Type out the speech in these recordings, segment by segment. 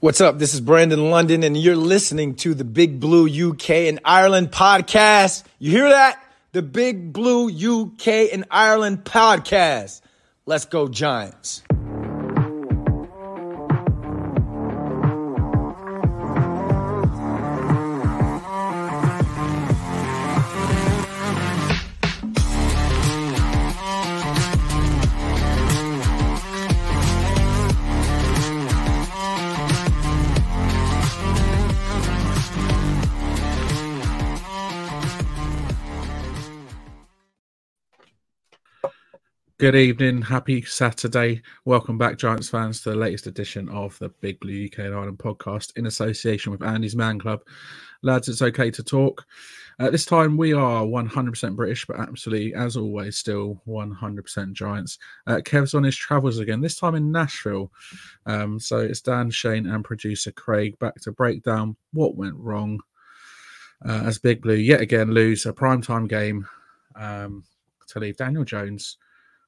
What's up? This is Brandon London, and you're listening to the Big Blue UK and Ireland podcast. You hear that? The Big Blue UK and Ireland podcast. Let's go, Giants. Good evening, happy Saturday. Welcome back, Giants fans, to the latest edition of the Big Blue UK and Ireland podcast in association with Andy's Man Club. Lads, it's okay to talk. This time we are 100% British, but absolutely, as always, still 100% Giants. Kev's on his travels again, this time in Nashville. So it's Dan, Shane and producer Craig back to break down what went wrong as Big Blue yet again lose a primetime game to leave Daniel Jones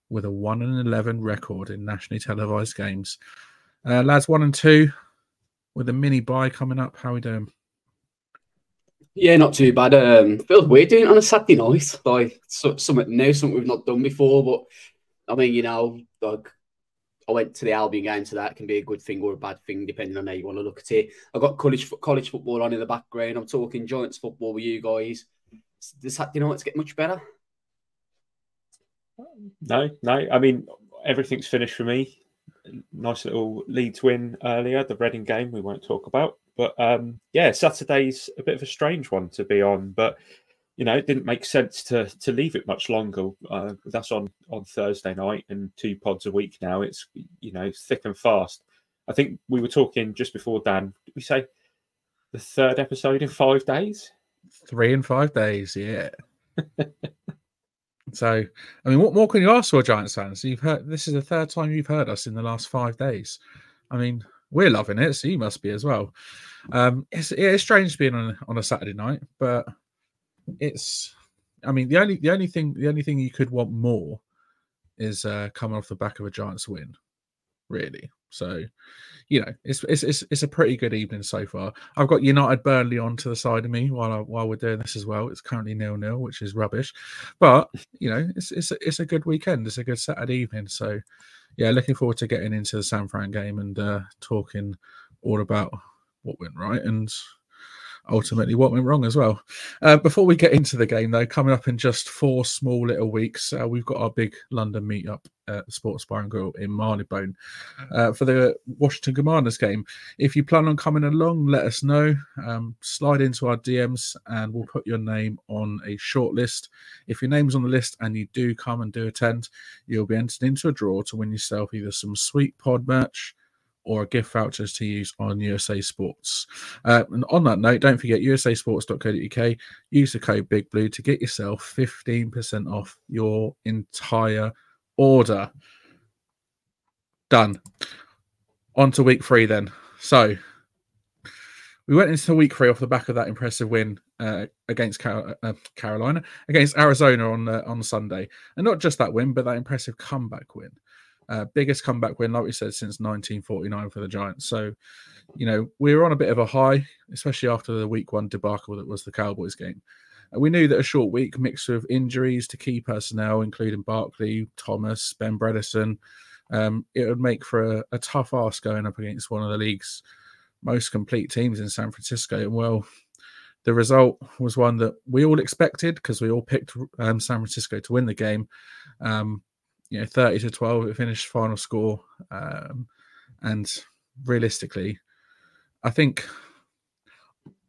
with a 1-11 record in nationally televised games. Lads, 1-2 with a mini bye coming up. How are we doing? Yeah, not too bad. Feels weird doing it on a Saturday night. Like, something new, something we've not done before. But, I mean, you know, like, I went to the Albion game, so that can be a good thing or a bad thing, depending on how you want to look at it. I've got college football on in the background. I'm talking Giants football with you guys. The Saturday nights get much better. No. I mean, everything's finished for me. Nice little Leeds win earlier, the Reading game we won't talk about. But, yeah, Saturday's a bit of a strange one to be on. But, you know, it didn't make sense to leave it much longer. That's on Thursday night and two pods a week now. It's, you know, thick and fast. I think we were talking just before, Dan, did we say the third episode in 5 days? 3 in 5 days, yeah. So, I mean, what more can you ask for, Giants fans? You've heard this is the third time you've heard us in the last 5 days. I mean, we're loving it, so you must be as well. It's strange being on a Saturday night, but it's. I mean, the only thing you could want more is coming off the back of a Giants win, really. So, you know, it's a pretty good evening so far. I've got United Burnley on to the side of me while we're doing this as well. It's currently 0-0, which is rubbish, but you know, it's a good weekend. It's a good Saturday evening. So, yeah, looking forward to getting into the San Fran game and talking all about what went right and ultimately what went wrong as well. Before we get into the game, though, coming up in just 4 small little weeks, we've got our big London meetup at the Sports Bar and Grill in Marylebone for the Washington Commanders game. If you plan on coming along, let us know. Slide into our DMs and we'll put your name on a short list. If your name's on the list and you do come and do attend, you'll be entered into a draw to win yourself either some sweet pod merch or gift vouchers to use on USA Sports. And on that note, don't forget usasports.co.uk. Use the code BIGBLUE to get yourself 15% off your entire order. Done. On to week 3 then. So we went into week 3 off the back of that impressive win against Carolina, against Arizona on Sunday. And not just that win, but that impressive comeback win. Biggest comeback win, like we said, since 1949 for the Giants. So, you know, we were on a bit of a high, especially after the week 1 debacle that was the Cowboys game. And we knew that a short week mixed with injuries to key personnel, including Barkley, Thomas, Ben Bredesen, it would make for a tough ask going up against one of the league's most complete teams in San Francisco. And, well, the result was one that we all expected because we all picked San Francisco to win the game. 30-12, it finished final score. And realistically, I think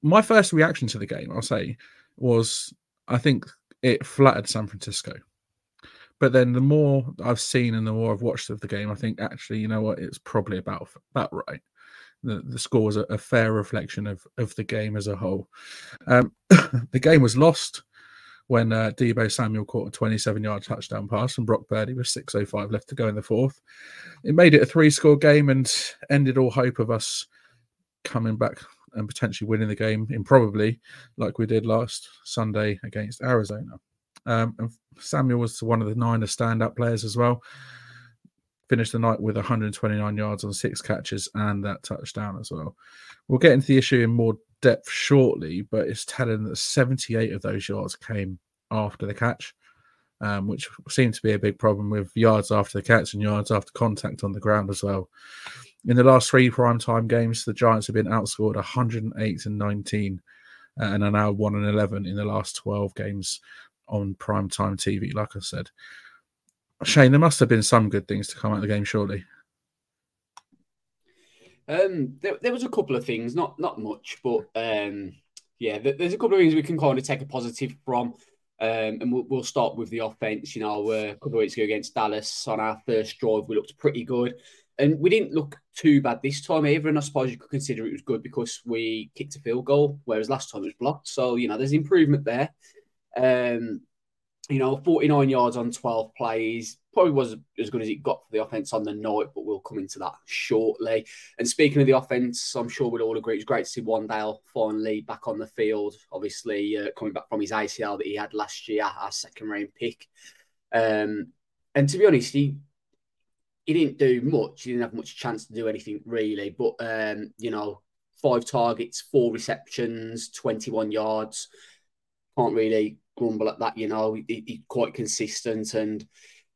my first reaction to the game, I'll say, was I think it flattered San Francisco. But then the more I've seen and the more I've watched of the game, I think actually, you know what, it's probably about right. The score was a fair reflection of the game as a whole. The game was lost when Debo Samuel caught a 27-yard touchdown pass from Brock Purdy with 6:05 left to go in the 4th. It made it a 3-score game and ended all hope of us coming back and potentially winning the game improbably, like we did last Sunday against Arizona. And Samuel was one of the Niners stand-up players as well. finished the night with 129 yards on 6 catches and that touchdown as well. We'll get into the issue in more depth shortly, but it's telling that 78 of those yards came after the catch, which seemed to be a big problem with yards after the catch and yards after contact on the ground as well. In the last 3 primetime games, the Giants have been outscored 108 and 19 and are now 1 and 11 in the last 12 games on primetime TV, like I said. Shane, there must have been some good things to come out of the game, surely. There was a couple of things, not much, but there's a couple of things we can kind of take a positive from. And we'll start with the offense. You know, a couple of weeks ago against Dallas on our first drive, we looked pretty good. And we didn't look too bad this time either. And I suppose you could consider it was good because we kicked a field goal, whereas last time it was blocked. So, you know, there's improvement there. 49 yards on 12 plays. Probably wasn't as good as it got for the offense on the night, but we'll come into that shortly. And speaking of the offense, I'm sure we'll all agree it's great to see Wandale finally back on the field. Obviously, coming back from his ACL that he had last year, our second round pick. And to be honest, he didn't do much. He didn't have much chance to do anything really. But 5 targets, 4 receptions, 21 yards. Can't really grumble at that. You know, he's quite consistent, and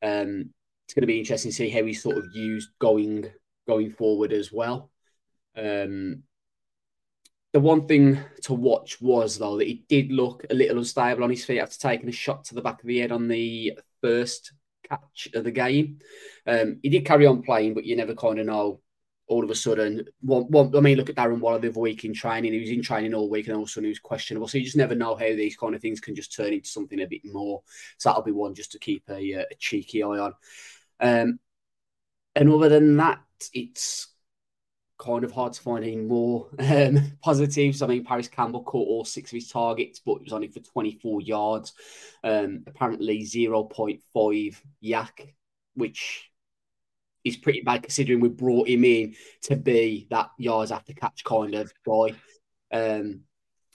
it's going to be interesting to see how he's sort of used going forward as well. The one thing to watch was, though, that he did look a little unstable on his feet after taking a shot to the back of the head on the first catch of the game. He did carry on playing, but you never kind of know. All of a sudden, look at Darren Waller the other week in training. He was in training all week and all of a sudden he was questionable. So you just never know how these kind of things can just turn into something a bit more. So that'll be one just to keep a cheeky eye on. And other than that, it's kind of hard to find any more positives. I mean, Paris Campbell caught all 6 of his targets, but it was only for 24 yards. Apparently 0.5 yak, which... is pretty bad considering we brought him in to be that yards after catch kind of guy.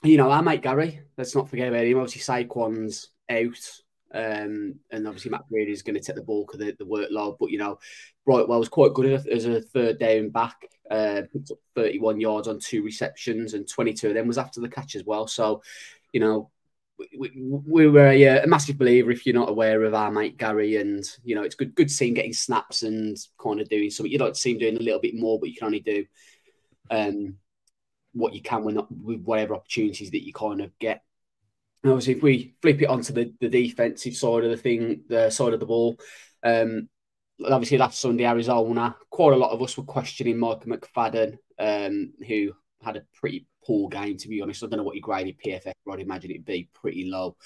Our mate Gary, let's not forget about him. Obviously, Saquon's out, and obviously Matt Breed is going to take the bulk of the workload. But, Brightwell was quite good as a third down back, picked up 31 yards on 2 receptions, and 22 of them was after the catch as well. So, we were a massive believer, if you're not aware, of our mate Gary, and it's good to see him getting snaps and kind of doing something. You'd like to see him doing a little bit more, but you can only do what you can with whatever opportunities that you kind of get. And obviously, if we flip it onto the defensive side of the side of the ball, obviously last Sunday Arizona, quite a lot of us were questioning Michael McFadden, who had a pretty poor game, to be honest. I don't know what he graded PFF, but I'd imagine it'd be pretty low.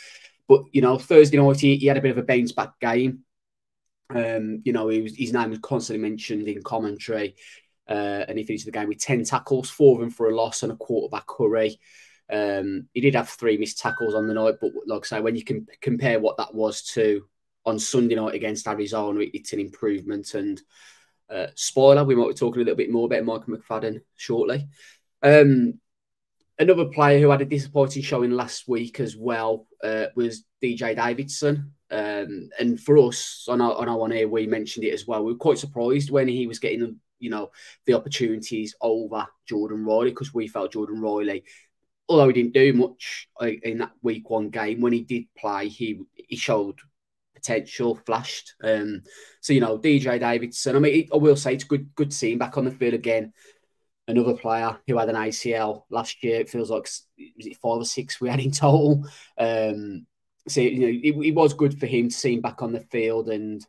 But, Thursday night, he had a bit of a bounce-back game. His name was constantly mentioned in commentary, and he finished the game with 10 tackles, 4 of them for a loss and a quarterback hurry. He did have 3 missed tackles on the night, but like I say, when you can compare what that was to on Sunday night against Arizona, it's an improvement. And spoiler, we might be talking a little bit more about Michael McFadden shortly. Another player who had a disappointing showing last week as well was DJ Davidson. And for us, on here, we mentioned it as well. We were quite surprised when he was getting, the opportunities over Jordan Riley, because we felt Jordan Riley, although he didn't do much in that week one game, when he did play, he showed potential, flashed. DJ Davidson, I mean, I will say it's good to see him back on the field again. Another player who had an ACL last year, it feels like, was it 5 or 6 we had in total? It was good for him to see him back on the field and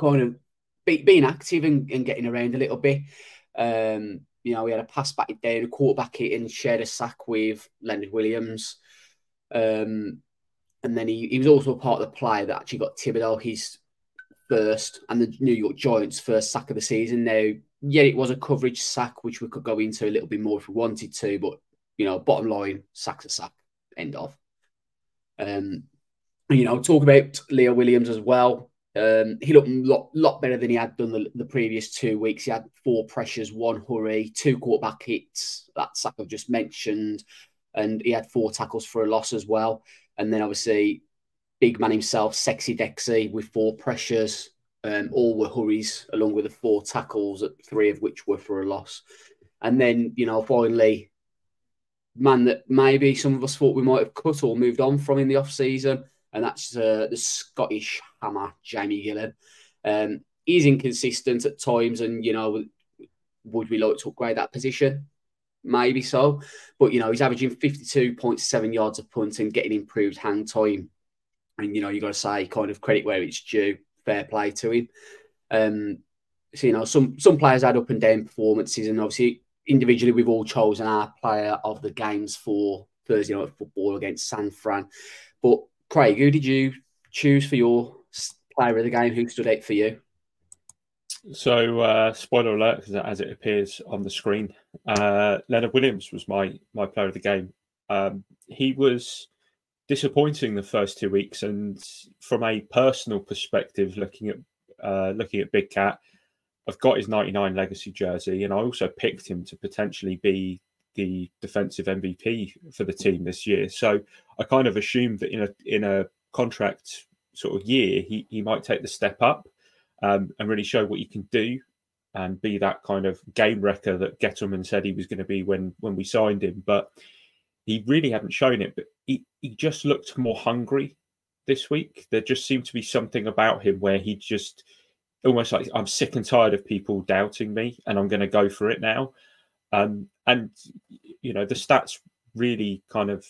kind of being active and getting around a little bit. He had a pass batted down, a quarterback hit, and shared a sack with Leonard Williams. And then he was also a part of the player that actually got Thibodeau his first and the New York Giants' first sack of the season now. Yeah, it was a coverage sack, which we could go into a little bit more if we wanted to. But, bottom line, sack's a sack, end of. Talk about Leo Williams as well. He looked a lot better than he had done the previous 2 weeks. He had 4 pressures, 1 hurry, 2 quarterback hits, that sack I've just mentioned. And he had 4 tackles for a loss as well. And then, obviously, big man himself, Sexy Dexy, with 4 pressures, All were hurries, along with the 4 tackles, 3 of which were for a loss. And then, you know, finally, man that maybe some of us thought we might have cut or moved on from in the off-season, and that's the Scottish hammer, Jamie Gillan. He's inconsistent at times, and, you know, would we like to upgrade that position? Maybe so. But, you know, he's averaging 52.7 yards a punt and getting improved hand time. And, you know, you've got to say kind of credit where it's due. Fair play to him. So, you know, some players had up and down performances, and obviously individually we've all chosen our player of the games for Thursday night football against San Fran. But Craig, who did you choose for your player of the game? Who stood out for you? So, spoiler alert, as it appears on the screen, Leonard Williams was my player of the game. He was disappointing the first 2 weeks, and from a personal perspective, looking at Big Cat, I've got his 99 legacy jersey, and I also picked him to potentially be the defensive MVP for the team this year. So I kind of assumed that in a contract sort of year, he might take the step up and really show what he can do and be that kind of game wrecker that Gettleman said he was going to be when we signed him. But he really hadn't shown it, but he just looked more hungry this week. There just seemed to be something about him where he just almost like, I'm sick and tired of people doubting me and I'm going to go for it now. And, you know, the stats really kind of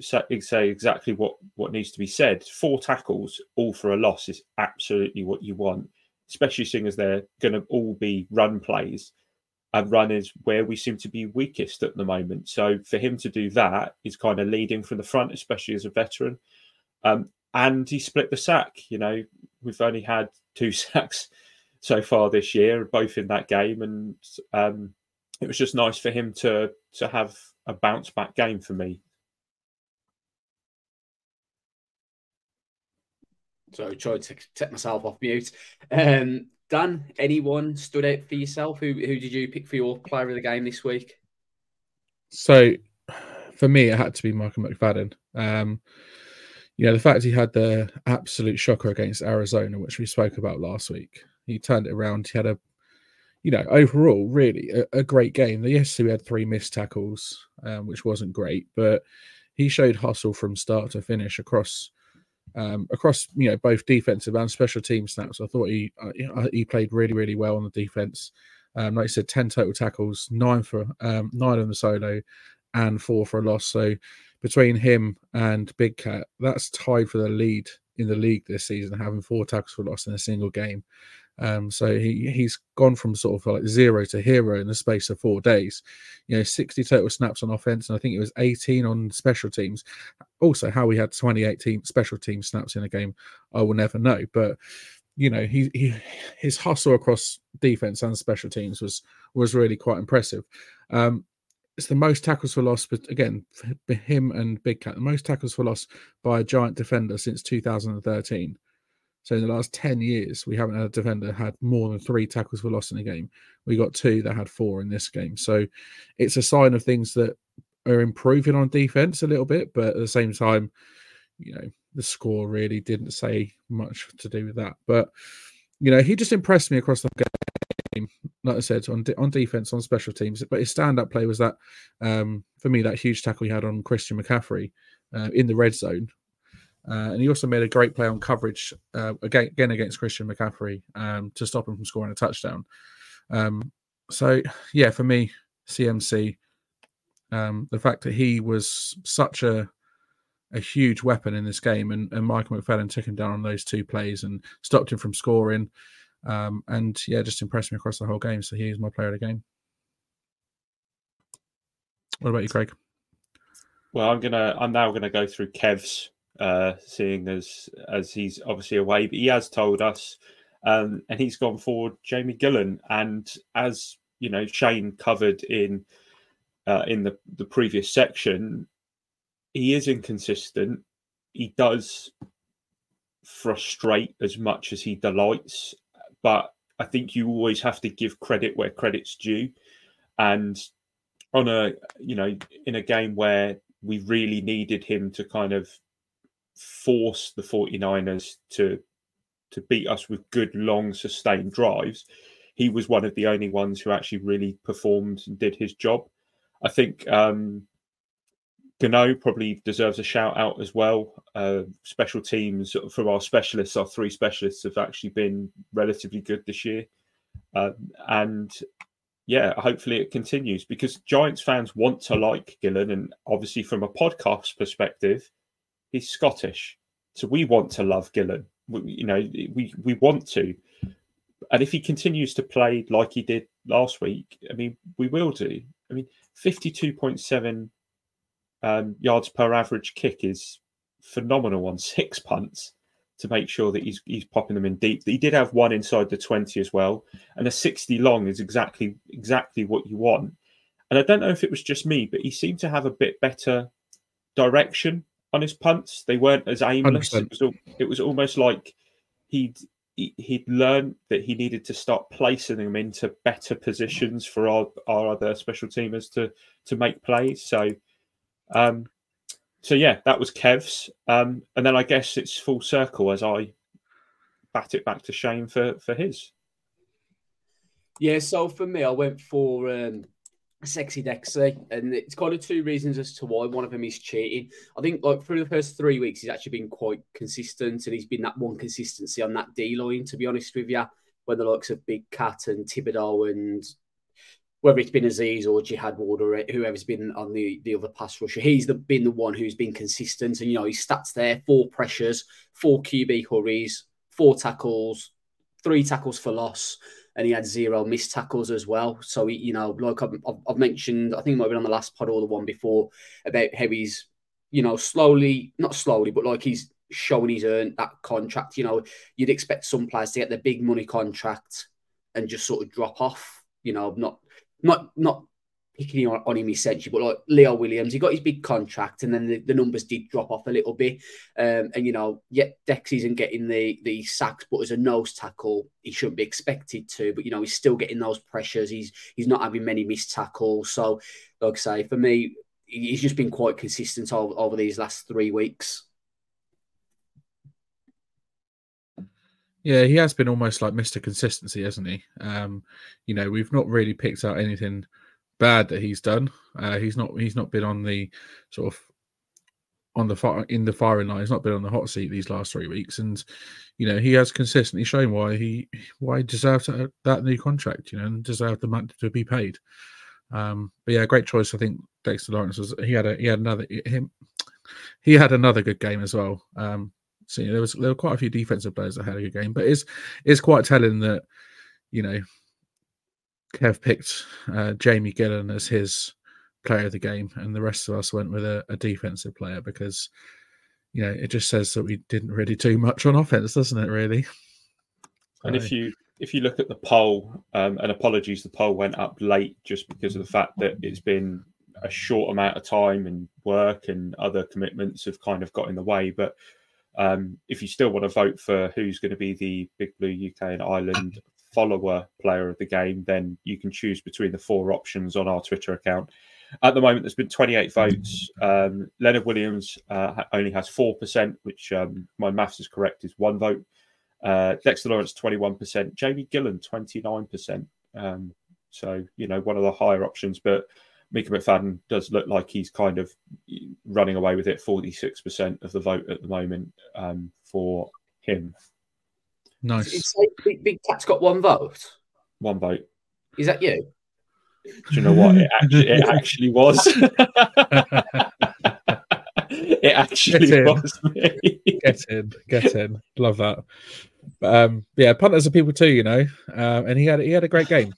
say exactly what needs to be said. 4 tackles, all for a loss is absolutely what you want, especially seeing as they're going to all be run plays. And run is where we seem to be weakest at the moment. So for him to do that is kind of leading from the front, especially as a veteran. And he split the sack. You know, we've only had 2 sacks so far this year, both in that game. And it was just nice for him to have a bounce back game for me. So I tried to take myself off mute. Dan, anyone stood out for yourself? Who did you pick for your player of the game this week? So, for me, it had to be Michael McFadden. You know, the fact he had the absolute shocker against Arizona, which we spoke about last week. He turned it around. He had a, you know, overall, really, a great game. Yes, we had 3 missed tackles, which wasn't great, but he showed hustle from start to finish across, you know, both defensive and special team snaps. I thought he played really, really well on the defense. Like you said, 10 total tackles, 9 on the solo, and 4 for a loss. So between him and Big Cat, that's tied for the lead in the league this season, having 4 tackles for a loss in a single game. So he's gone from sort of like zero to hero in the space of 4 days. You know, 60 total snaps on offense, and I think it was 18 on special teams. Also, how he had 28 special team snaps in a game, I will never know. But you know, his hustle across defense and special teams was really quite impressive. It's the most tackles for loss, but again, for him and Big Cat, the most tackles for loss by a giant defender since 2013. So in the last 10 years, we haven't had a defender had more than 3 tackles for loss in a game. We got 2 that had 4 in this game. So it's a sign of things that are improving on defense a little bit, but at the same time, you know, the score really didn't say much to do with that. But, you know, he just impressed me across the game, like I said, on defense, on special teams. But his stand-up play was that, for me, that huge tackle he had on Christian McCaffrey in the red zone. And he also made a great play on coverage again against Christian McCaffrey to stop him from scoring a touchdown. So, yeah, for me, CMC, the fact that he was such a huge weapon in this game, and Michael McFadden took him down on those 2 plays and stopped him from scoring. And, yeah, just impressed me across the whole game. So he was my player of the game. What about you, Craig? Well, I'm now going to go through Kev's. Seeing as he's obviously away, but he has told us, and he's gone for Jamie Gillan. And as you know, Shane covered in the previous section, he is inconsistent. He does frustrate as much as he delights, but I think you always have to give credit where credit's due. And on a, you know, in a game where we really needed him to kind of force the 49ers to to beat us with good, long, sustained drives, he was one of the only ones who actually really performed and did his job. I think Gano probably deserves a shout out as well. Special teams from our specialists, our three specialists have actually been relatively good this year. And yeah, hopefully it continues because Giants fans want to like Gillan. And obviously from a podcast perspective, he's Scottish. So we want to love Gillan. We want to. And if he continues to play like he did last week, I mean, we will do. I mean, 52.7 yards per average kick is phenomenal on six punts to make sure that he's popping them in deep. He did have one inside the 20 as well. And a 60 long is exactly what you want. And I don't know if it was just me, but he seemed to have a bit better direction on his punts. They weren't as aimless. It was almost like he'd learned that he needed to start placing them into better positions for our other special teamers to make plays. So yeah, that was Kev's. And then I guess it's full circle as I bat it back to Shane for his. Yeah, so for me, I went for Sexy Dexy, and it's kind of two reasons as to why. One of them is cheating. I think like through the first 3 weeks, he's actually been quite consistent, and he's been that one consistency on that D line. To be honest with you, when the likes of Big Cat and Thibodeau and whether it's been Aziz or Jihad Ward or whoever's been on the other pass rusher, he's been the one who's been consistent. And his stats there: 4 pressures, 4 QB hurries, 4 tackles, 3 tackles for loss. And he had 0 missed tackles as well. So, like I've mentioned, I think it might have been on the last pod or the one before, about how he's, not slowly, but like he's showing he's earned that contract. You'd expect some players to get the big money contract and just sort of drop off, not picking on him essentially, but like Leo Williams, he got his big contract and then the numbers did drop off a little bit. Yet Dex isn't getting the sacks, but as a nose tackle, he shouldn't be expected to, but he's still getting those pressures. He's not having many missed tackles. So like I say, for me, he's just been quite consistent over these last 3 weeks. Yeah, he has been almost like Mr. Consistency, hasn't he? We've not really picked out anything bad that he's done. He's not been on the sort of in the firing line. He's not been on the hot seat these last 3 weeks, and he has consistently shown why he deserves that new contract, and deserved the money to be paid. But yeah, great choice. I think Dexter Lawrence had another good game as well. So there were quite a few defensive players that had a good game, but it's quite telling that Kev picked Jamie Gillan as his player of the game, and the rest of us went with a defensive player because, it just says that we didn't really do much on offense, doesn't it, really? And if you look at the poll, and apologies, the poll went up late just because of the fact that it's been a short amount of time and work and other commitments have kind of got in the way. But if you still want to vote for who's going to be the Big Blue UK and Ireland follower player of the game, then you can choose between the 4 options on our Twitter account. At the moment, there's been 28 votes. Leonard Williams only has 4%, which my maths is correct, is 1 vote. Dexter Lawrence, 21%. Jamie Gillan, 29%. So, one of the higher options. But Michael McFadden does look like he's kind of running away with it, 46% of the vote at the moment for him. Nice. It's like Big Cat's got 1 vote. 1 vote. Is that you? Do you know what? It actually was. It actually was me. Get in. Love that. Yeah, punters are people too, and he had a great game.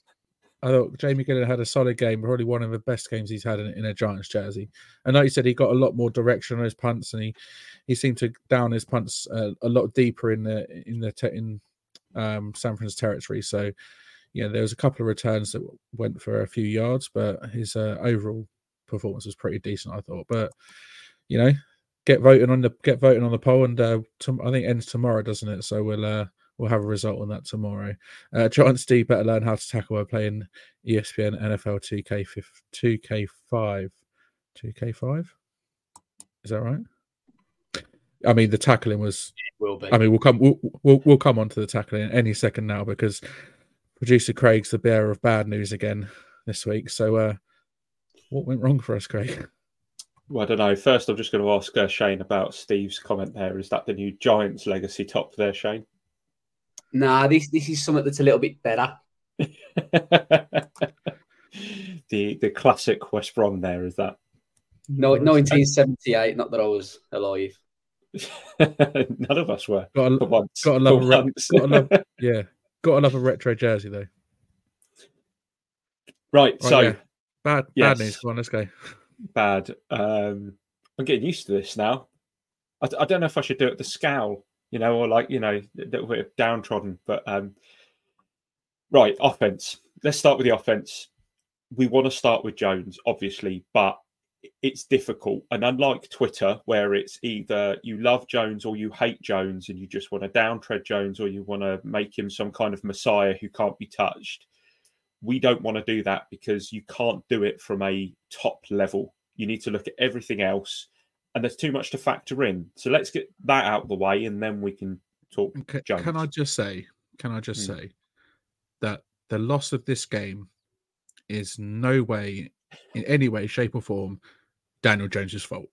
I thought Jamie Gillan had a solid game, probably one of the best games he's had in a Giants jersey. And like you said, he got a lot more direction on his punts, and he seemed to down his punts a lot deeper in San Francisco territory. So, there was a couple of returns that went for a few yards, but his overall performance was pretty decent, I thought. But get voting on the poll, and I think it ends tomorrow, doesn't it? So We'll have a result on that tomorrow. Giants D better learn how to tackle by playing ESPN NFL 2K5. Is that right? I mean, the tackling was. It will be. I mean, we'll come on to the tackling any second now, because producer Craig's the bearer of bad news again this week. So, what went wrong for us, Craig? Well, I don't know. First, I'm just going to ask Shane about Steve's comment there. Is that the new Giants legacy top there, Shane? Nah, this is something that's a little bit better. the classic West Brom there, is that? No, 1978, not that I was alive. None of us were. Got another retro jersey, though. Right so... Yeah. Bad news. Come on, let's go. Bad. I'm getting used to this now. I don't know if I should do it the scowl, or a little bit of downtrodden. But right, offense. Let's start with the offense. We want to start with Jones, obviously, but it's difficult. And unlike Twitter, where it's either you love Jones or you hate Jones, and you just want to downtread Jones, or you want to make him some kind of messiah who can't be touched. We don't want to do that, because you can't do it from a top level. You need to look at everything else, and there's too much to factor in. So let's get that out of the way, and then we can talk. Okay, Jones. Can I just say that the loss of this game is no way, in any way, shape or form, Daniel Jones's fault.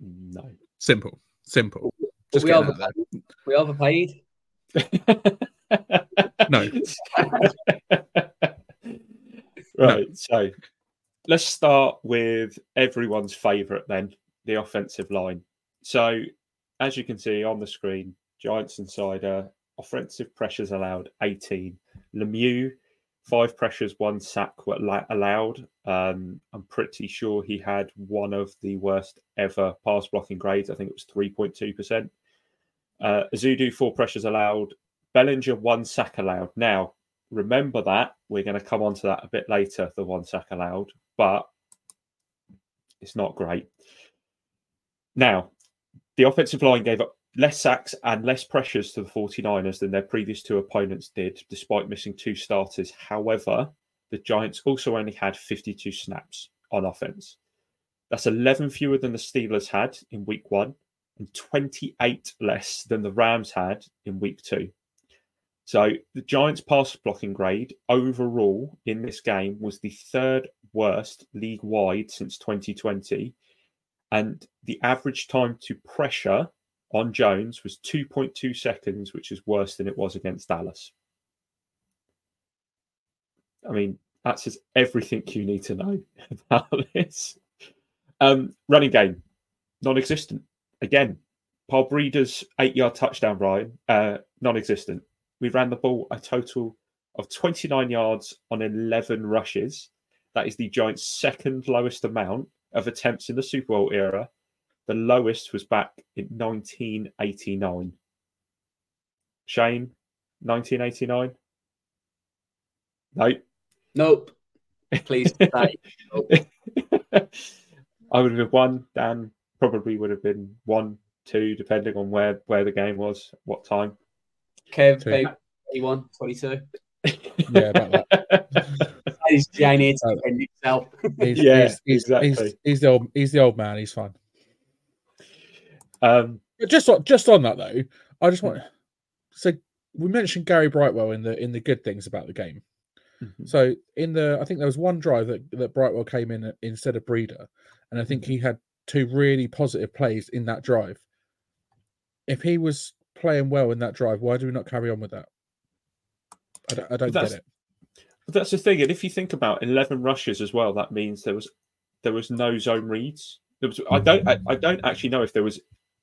No. Simple. Just we overpaid. No. Right, so let's start with everyone's favourite then, the offensive line. So, as you can see on the screen, Giants Insider, offensive pressures allowed, 18. Lemieux, 5 pressures, 1 sack were allowed. I'm pretty sure he had one of the worst ever pass blocking grades. I think it was 3.2%. Azudu, 4 pressures allowed. Bellinger, 1 sack allowed. Now, remember that. We're going to come on to that a bit later, the 1 sack allowed, but it's not great. Now, the offensive line gave up less sacks and less pressures to the 49ers than their previous 2 opponents did, despite missing 2 starters. However, the Giants also only had 52 snaps on offense. That's 11 fewer than the Steelers had in week 1 and 28 less than the Rams had in week 2. So the Giants' pass blocking grade overall in this game was the 3rd worst league-wide since 2020. And the average time to pressure on Jones was 2.2 seconds, which is worse than it was against Dallas. I mean, that says everything you need to know about this. Running game, non-existent. Again, Paul Breeder's 8-yard touchdown, Ryan, non-existent. We ran the ball a total of 29 yards on 11 rushes. That is the Giants' 2nd lowest amount of attempts in the Super Bowl era. The lowest was back in 1989. Shane, 1989? Nope. Please. Nope. I would have been 1. Dan probably would have been 1, 2, depending on where the game was, what time. Kev, 21, 22. Yeah, about that. He's Jane here to defend himself. He's the old man. He's fine. Just on that though, I just want. So we mentioned Gary Brightwell in the good things about the game. Mm-hmm. So I think there was one drive that Brightwell came in instead of Breeder, and I think he had 2 really positive plays in that drive. If he was playing well in that drive, why do we not carry on with that? I don't get it. But that's the thing, and if you think about 11 rushes as well, that means there was no zone reads. I don't actually know if there was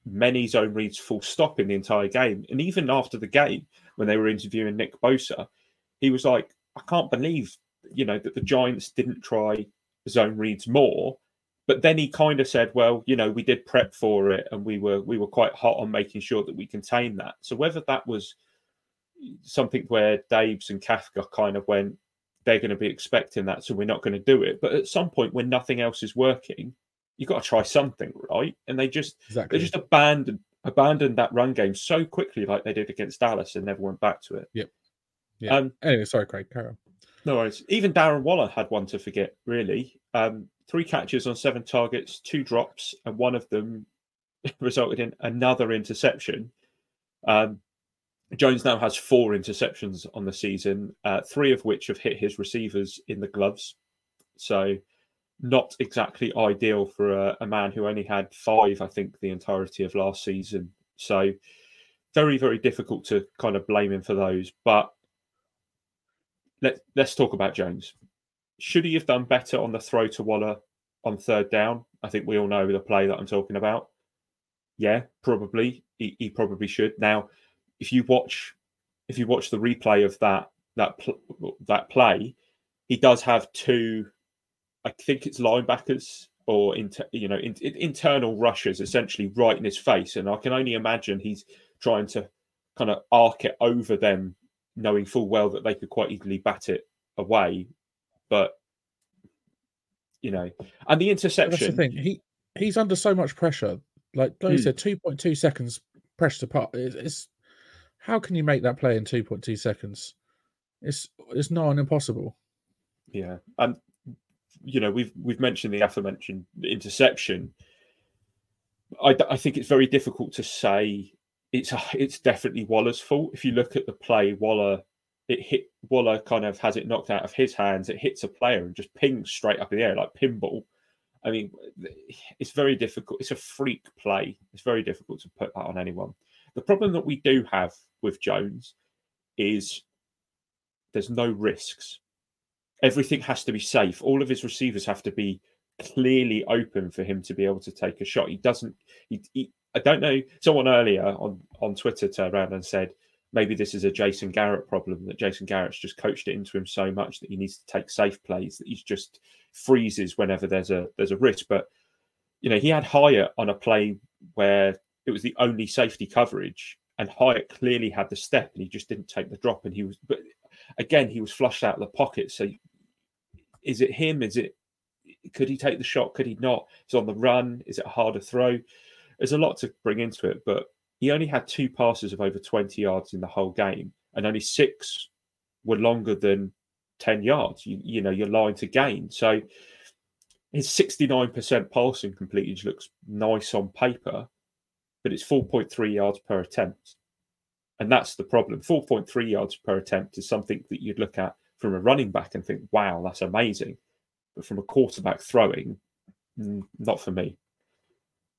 many zone reads full stop in the entire game. And even after the game, when they were interviewing Nick Bosa, he was like, I can't believe that the Giants didn't try zone reads more. But then he kind of said, well, we did prep for it and we were quite hot on making sure that we contained that. So whether that was something where Daves and Kafka kind of went, they're going to be expecting that, so we're not going to do it. But at some point when nothing else is working, you've got to try something, right? And they just abandoned that run game so quickly like they did against Dallas and never went back to it. Yep. Yeah. Anyway, sorry, Craig, carry on. No worries. Even Darren Waller had one to forget, really. 3 catches on 7 targets, 2 drops, and one of them resulted in another interception. Jones now has four interceptions on the season, three of which have hit his receivers in the gloves. So not exactly ideal for a man who only had five, I think, the entirety of last season. So very, very difficult to kind of blame him for those. But let's talk about Jones. Should he have done better on the throw to Waller on third down? I think we all know the play that I'm talking about. Yeah, probably. He probably should. Now, if you watch the replay of that play, he does have two, I think it's linebackers or internal rushers essentially right in his face, and I can only imagine he's trying to kind of arc it over them, knowing full well that they could quite easily bat it away. But and the interception. That's the thing. He's under so much pressure. Like you said, 2.2 seconds pressure to pass. It's how can you make that play in 2.2 seconds? It's not an impossible. Yeah, and we've mentioned the aforementioned interception. I think it's very difficult to say it's definitely Waller's fault. If you look at the play, Waller kind of has it knocked out of his hands. It hits a player and just pings straight up in the air like pinball. I mean, it's very difficult. It's a freak play. It's very difficult to put that on anyone. The problem that we do have with Jones is there's no risks. Everything has to be safe. All of his receivers have to be clearly open for him to be able to take a shot. He doesn't... I don't know. Someone earlier on Twitter turned around and said, maybe this is a Jason Garrett problem, that Jason Garrett's just coached it into him so much that he needs to take safe plays, that he just freezes whenever there's a risk. But, he had Hyatt on a play where it was the only safety coverage, and Hyatt clearly had the step and he just didn't take the drop. And he was flushed out of the pocket. So is it him? Could he take the shot? Could he not? Is it on the run? Is it a harder throw? There's a lot to bring into it, but he only had two passes of over 20 yards in the whole game, and only six were longer than 10 yards, your line to gain. So his 69% passing completion looks nice on paper, but it's 4.3 yards per attempt. And that's the problem. 4.3 yards per attempt is something that you'd look at from a running back and think, wow, that's amazing. But from a quarterback throwing, not for me.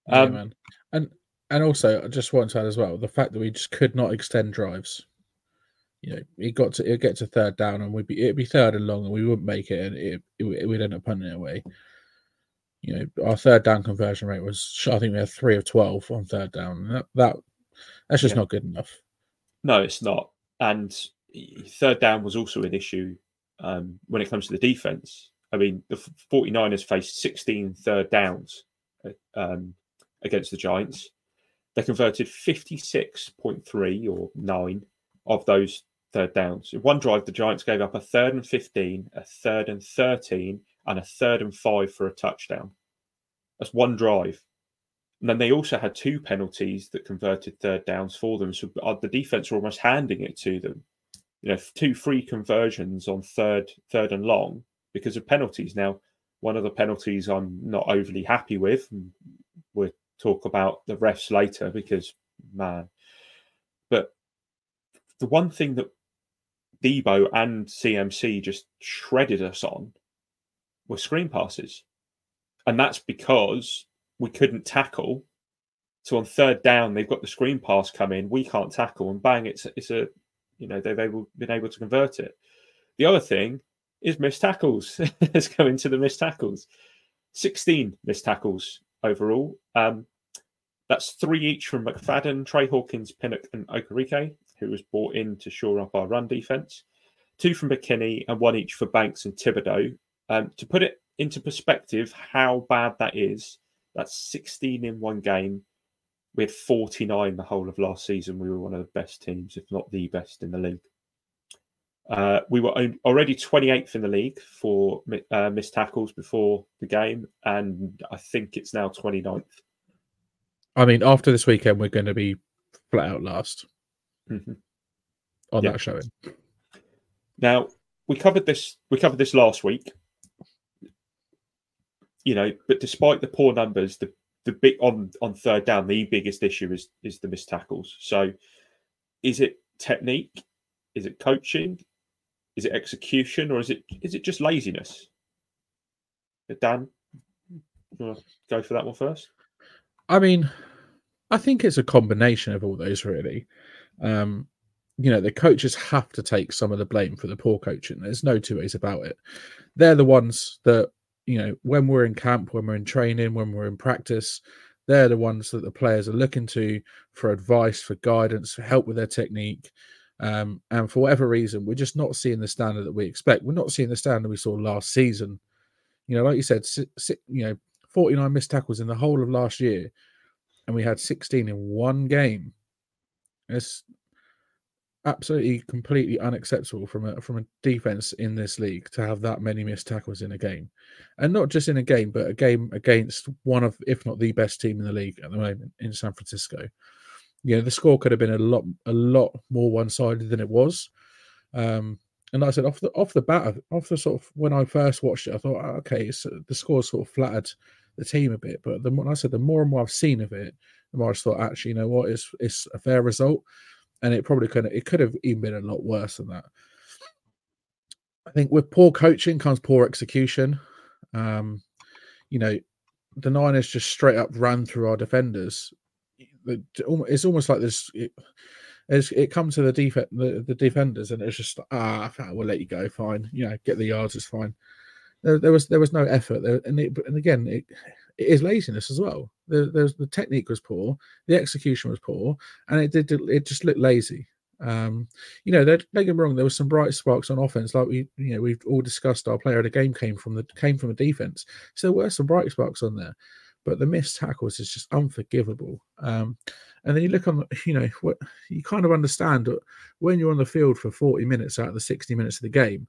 Man. And also, I just want to add as well, the fact that we just could not extend drives. It'd get to third down and it'd be third and long and we wouldn't make it, and we'd end up punting it away. Our third down conversion rate was, I think we had 3 of 12 on third down. That's just not good enough. No, it's not. And third down was also an issue when it comes to the defense. I mean, the 49ers faced 16 third downs against the Giants. They converted 56.3 or 9 of those third downs. In one drive, the Giants gave up a third and 15, a third and 13, and a third and 5 for a touchdown. That's one drive. And then they also had two penalties that converted third downs for them. So the defense were almost handing it to them. Two free conversions on third and long because of penalties. Now, one of the penalties I'm not overly happy with. We'll talk about the refs later because, man. But the one thing that Debo and CMC just shredded us on were screen passes. And that's because we couldn't tackle. So on third down, they've got the screen pass come in. We can't tackle, and bang, they've been able to convert it. The other thing is missed tackles. Let's go into the missed tackles. 16 missed tackles overall. That's 3 each from McFadden, Trey Hawkins, Pinnock, and Okereke, who was brought in to shore up our run defense. 2 from McKinney and 1 each for Banks and Thibodeau. To put it into perspective, how bad that is, that's 16 in one game. We had 49 the whole of last season. We were one of the best teams, if not the best in the league. We were already 28th in the league for missed tackles before the game, and I think it's now 29th. I mean, after this weekend, we're going to be flat out last on that showing. Now, we covered this last week. But despite the poor numbers, the the big on third down, the biggest issue is the missed tackles. So is it technique? Is it coaching? Is it execution, or is it just laziness? Dan, you want to go for that one first? I mean, I think it's a combination of all those, really. The coaches have to take some of the blame for the poor coaching. There's no two ways about it. They're the ones that, when we're in camp, when we're in training, when we're in practice, they're the ones that the players are looking to for advice, for guidance, for help with their technique. And for whatever reason, we're just not seeing the standard that we expect. We're not seeing the standard we saw last season. Like you said, 49 missed tackles in the whole of last year, and we had 16 in one game. It's absolutely, completely unacceptable from a defense in this league to have that many missed tackles in a game, and not just in a game, but a game against one of, if not the best team in the league at the moment in San Francisco. The score could have been a lot more one-sided than it was. And like I said, off the bat, when I first watched it, I thought, okay, so the score sort of flattered the team a bit. But then, when I said, the more and more I've seen of it, the more I just thought, actually, you know what, it's a fair result. And it probably could have even been a lot worse than that. I think with poor coaching comes poor execution. The Niners just straight up ran through our defenders. It's almost like this. It comes to the defenders, and it's just we'll let you go, fine. Get the yards, it's fine. There was no effort there, and again, it is laziness as well. The technique was poor, the execution was poor, and it just looked lazy. Don't get me wrong, there were some bright sparks on offense, like we've all discussed. Our player of the game came from a defense, so there were some bright sparks on there. But the missed tackles is just unforgivable. And then you look on, what you kind of understand when you're on the field for 40 minutes out of the 60 minutes of the game,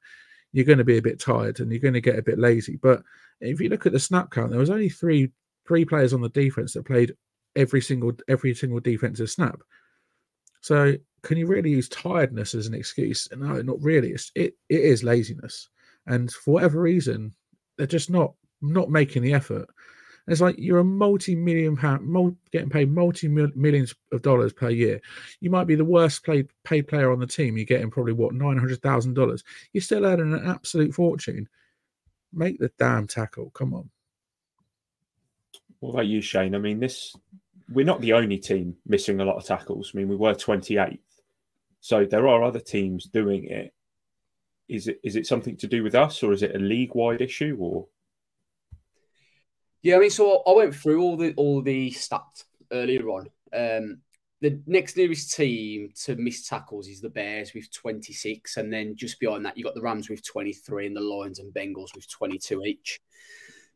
you're going to be a bit tired and you're going to get a bit lazy. But if you look at the snap count, there was only three players on the defense that played every single defensive snap. So can you really use tiredness as an excuse? No, not really. It is laziness, and for whatever reason, they're just not making the effort. It's like you're a getting paid multi-millions of dollars per year. You might be the worst paid player on the team. You're getting probably, $900,000. You're still earning an absolute fortune. Make the damn tackle. Come on. What about you, Shane? I mean, we're not the only team missing a lot of tackles. I mean, we were 28th. So there are other teams doing it. Is it something to do with us, or is it a league-wide issue, or...? Yeah, I mean, so I went through all the stats earlier on. The next nearest team to missed tackles is the Bears with 26, and then just beyond that, you've got the Rams with 23 and the Lions and Bengals with 22 each.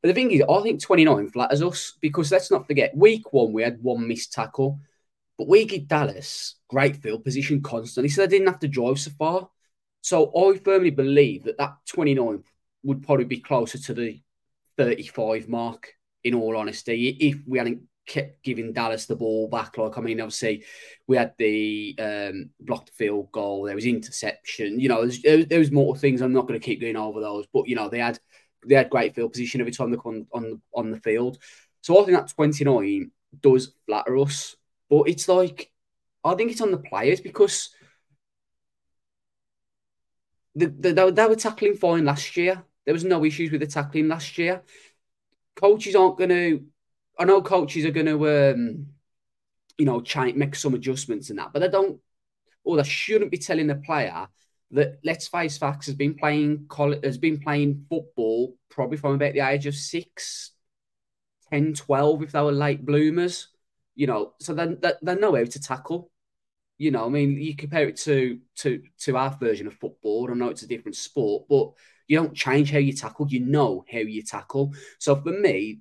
But the thing is, I think 29 flatters us, because let's not forget, week one, we had one missed tackle, but we give Dallas great field position constantly, so they didn't have to drive so far. So I firmly believe that 29 would probably be closer to the 35 mark, in all honesty, if we hadn't kept giving Dallas the ball back. Obviously, we had the blocked field goal, there was interception, there was more things. I'm not going to keep going over those, but, they had great field position every time they come on the field. So I think that 29 does flatter us, but it's like, I think it's on the players, because they were tackling fine last year. There was no issues with the tackling last year. Coaches aren't going to... I know coaches are going to, make some adjustments and that, but they don't... Or they shouldn't be telling the player that, let's face facts, has been playing football probably from about the age of 6, 10, 12, if they were late bloomers. So they know how to tackle. You compare it to our version of football. I know it's a different sport, but... You don't change how you tackle. You know how you tackle. So for me,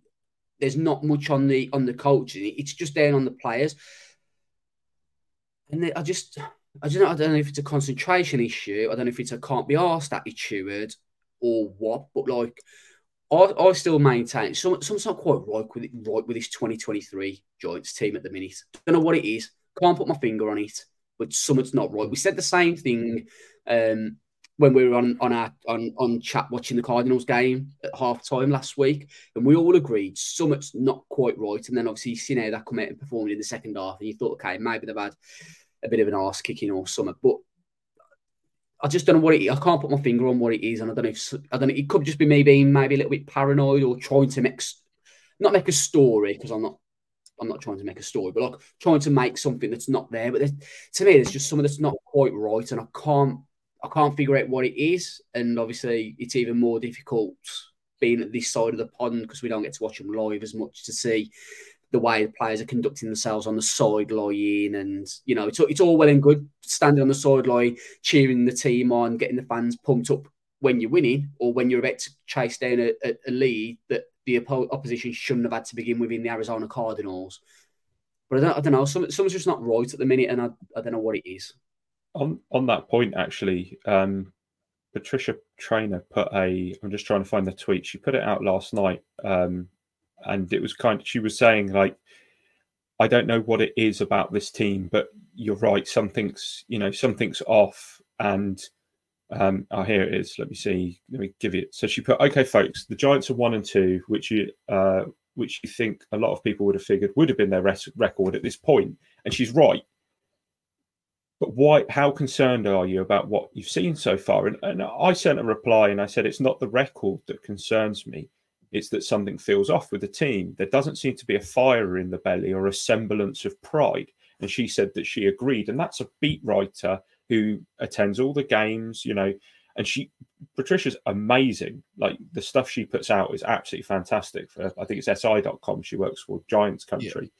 there's not much on the coaching. It's just down on the players. And I don't know if it's a concentration issue. I don't know if it's a can't be arsed attitude or what. But I still maintain something's not quite right with this 2023 Giants team at the minute. Don't know what it is. Can't put my finger on it. But something's not right. We said the same thing. when we were on chat watching the Cardinals game at halftime last week, and we all agreed something's not quite right. And then obviously you've seen how that come out and performed in the second half, and you thought, okay, maybe they've had a bit of an arse kicking or something. But I just don't know what it is. I can't put my finger on what it is, and I don't know. It could just be me being maybe a little bit paranoid or trying to not make a story, because I'm not trying to make a story, but like trying to make something that's not there. But to me, there's just something that's not quite right, and I can't figure out what it is. And obviously it's even more difficult being at this side of the pond, because we don't get to watch them live as much, to see the way the players are conducting themselves on the sideline. And, you know, it's all well and good standing on the sideline, cheering the team on, getting the fans pumped up when you're winning or when you're about to chase down a lead that the opposition shouldn't have had to begin with in the Arizona Cardinals. But I don't know, something's just not right at the minute, and I don't know what it is. On that point, actually, Patricia Traynor put I'm just trying to find the tweet. She put it out last night, and it was she was saying, like, I don't know what it is about this team, but you're right, something's off. And here it is. Let me see. Let me give it. So she put, okay, folks, the Giants are 1-2, which you think a lot of people would have figured would have been their record at this point. And she's right. But why? How concerned are you about what you've seen so far? And I sent a reply, and I said, it's not the record that concerns me. It's that something feels off with the team. There doesn't seem to be a fire in the belly or a semblance of pride. And she said that she agreed. And that's a beat writer who attends all the games, you know. And Patricia's amazing. Like, the stuff she puts out is absolutely fantastic. I think it's SI.com. She works for Giants Country.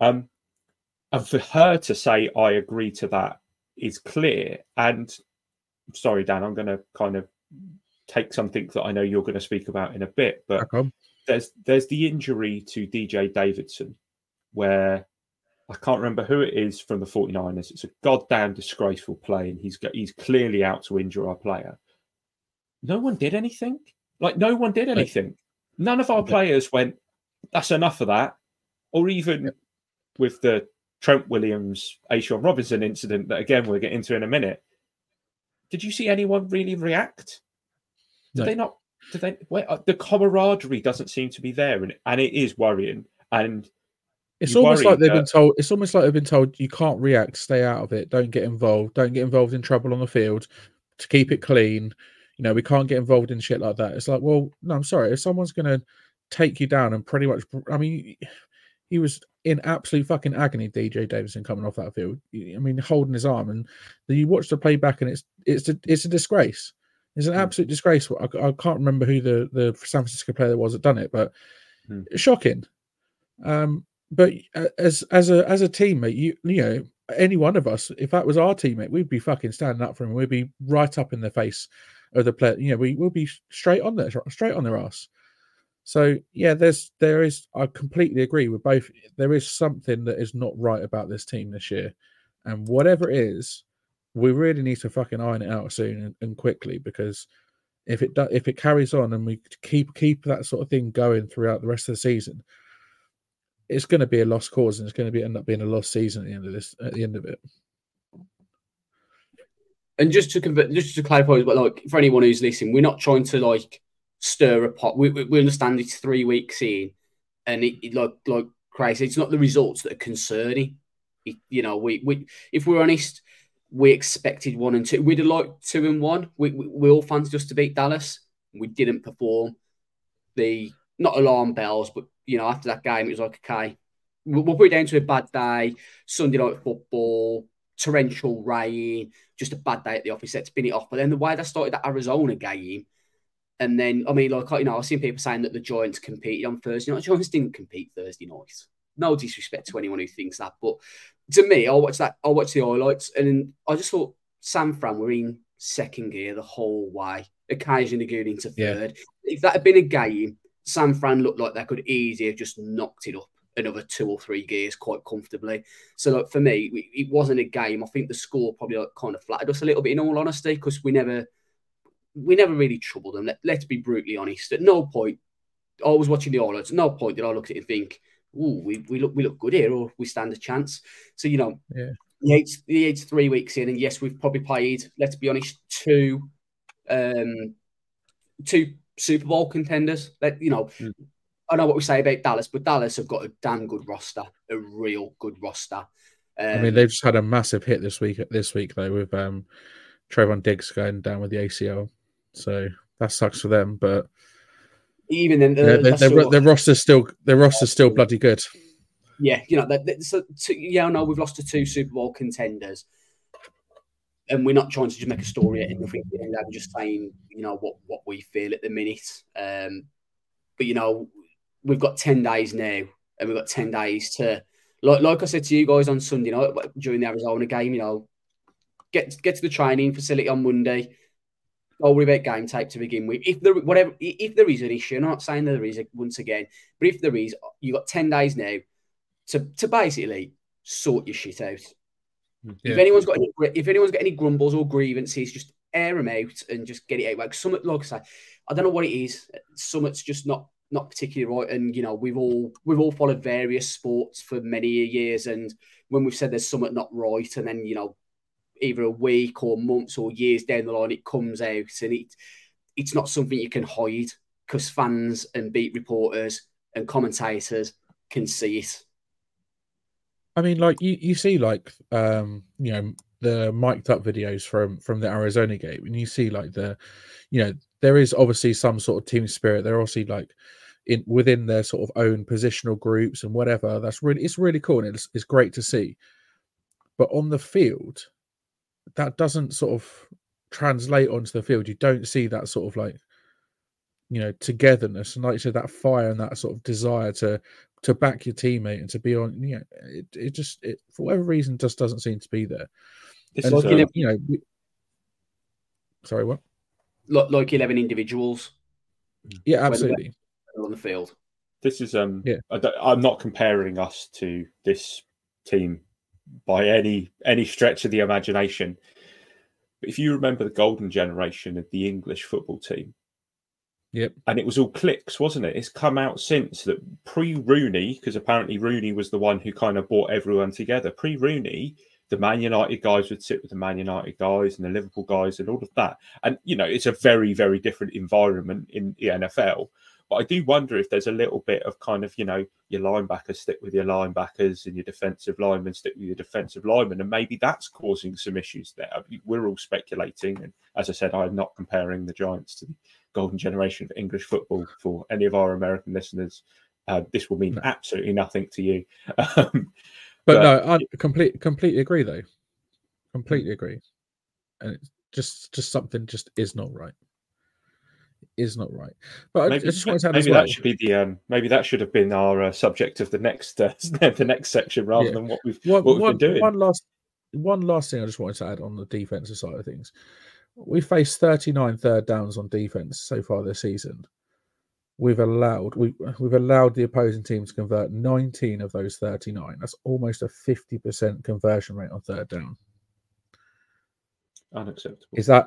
Yeah. And for her to say, I agree to that, is clear. And sorry, Dan, I'm going to kind of take something that I know you're going to speak about in a bit. But there's the injury to DJ Davidson, where I can't remember who it is from the 49ers. It's a goddamn disgraceful play, and he's clearly out to injure our player. No one did anything. None of our players went, that's enough of that. Or even with the Trent Williams, A'Shawn Robinson incident that, again, we'll get into in a minute. Did you see anyone really react? The camaraderie doesn't seem to be there, and it is worrying. And it's almost like they've been told. It's almost like they've been told, you can't react, stay out of it, don't get involved, in trouble on the field, to keep it clean. You know, we can't get involved in shit like that. It's like, well, no, I'm sorry. If someone's going to take you down and pretty much, I mean, he was in absolute fucking agony, DJ Davidson, coming off that field. I mean, holding his arm, and you watch the playback, and it's a disgrace. It's an absolute disgrace. I can't remember who the San Francisco player was that done it, but it's shocking. But as a teammate, you know, any one of us, if that was our teammate, we'd be fucking standing up for him. We'd be right up in the face of the player. You know, we'll be straight on their ass. So yeah, there is. I completely agree with both. There is something that is not right about this team this year, and whatever it is, we really need to fucking iron it out soon and quickly, because if it carries on and we keep that sort of thing going throughout the rest of the season, it's going to be a lost cause, and it's going to end up being a lost season at the end of this. At the end of it. And just to clarify, but like, for anyone who's listening, we're not trying to like stir a pot. We understand it's 3 weeks in, and it like crazy. It's not the results that are concerning. We if we're honest, we expected 1-2. We'd have liked 2-1. We all fancied us to beat Dallas. We didn't perform. The not alarm bells, but you know, after that game, it was like, okay, we'll put it down to a bad day. Sunday night football, torrential rain, just a bad day at the office. Let's spin it off. But then the way they started that Arizona game. And then, I mean, like, you know, I've seen people saying that the Giants competed on Thursday night. The Giants didn't compete Thursday night. No disrespect to anyone who thinks that. But to me, I watched the highlights, and I just thought San Fran were in second gear the whole way, occasionally going into third. Yeah. If that had been a game, San Fran looked like they could easily have just knocked it up another 2 or 3 gears quite comfortably. So, like, for me, it wasn't a game. I think the score probably like, kind of flattered us a little bit, in all honesty, because we never really troubled them. Let's be brutally honest. At no point, I was watching the highlights, at no point did I look at it and think, ooh, we look good here, or we stand a chance. So, you know, yeah, it's 3 weeks in, and yes, we've probably played, let's be honest, 2 two Super Bowl contenders. That, you know, I know what we say about Dallas, but Dallas have got a damn good roster, a real good roster. I mean, they've just had a massive hit this week though, with Trevon Diggs going down with the ACL. So that sucks for them, but even then, their roster's still bloody good. Yeah, you know, we've lost to two Super Bowl contenders, and we're not trying to just make a story out of anything. I'm just saying, you know, what we feel at the minute. But you know, we've got 10 days now, and we've got 10 days to, like I said to you guys on Sunday night during the Arizona game, you know, get to the training facility on Monday. Don't worry about game tape to begin with. If there is an issue, I'm not saying there is once again, but if there is, you've got 10 days now to basically sort your shit out. Yeah. If anyone's got any grumbles or grievances, just air them out and just get it out. Like some, like I say, I don't know what it is. Summit's just not particularly right. And you know, we've all followed various sports for many years, and when we've said there's something not right, and then you know, either a week or months or years down the line, it comes out, and it's not something you can hide because fans and beat reporters and commentators can see it. I mean, like you see, like you know, the mic'd up videos from the Arizona game, and you see like the, you know, there is obviously some sort of team spirit. They're obviously like within their sort of own positional groups and whatever. It's really cool, and it's great to see. But on the field, that doesn't sort of translate onto the field. You don't see that sort of like, you know, togetherness and like you said, that fire and that sort of desire to back your teammate and to be on. You know, it just for whatever reason just doesn't seem to be there. It's like 11, you know. Sorry, what? Like 11 individuals. Yeah, absolutely. On the field. This is yeah. I'm not comparing us to this team by any stretch of the imagination. But if you remember the golden generation of the English football team, yep, and it was all cliques, wasn't it? It's come out since that pre-Rooney, because apparently Rooney was the one who kind of brought everyone together. Pre-Rooney, the Man United guys would sit with the Man United guys and the Liverpool guys and all of that. And, you know, it's a very, very different environment in the NFL. But I do wonder if there's a little bit of kind of, you know, your linebackers stick with your linebackers and your defensive linemen stick with your defensive linemen. And maybe that's causing some issues there. I mean, we're all speculating. And as I said, I'm not comparing the Giants to the golden generation of English football for any of our American listeners. This will mean absolutely nothing to you. But no, I completely agree, though. Completely agree. And it's just something just is not right. Is not right, but maybe, I just want to maybe that should be the maybe that should have been our subject of the next section rather than what we've been doing. One last thing I just wanted to add on the defensive side of things: we faced 39 third downs on defense so far this season. We've allowed the opposing team to convert 19 of those 39. That's almost a 50% conversion rate on third down. Unacceptable.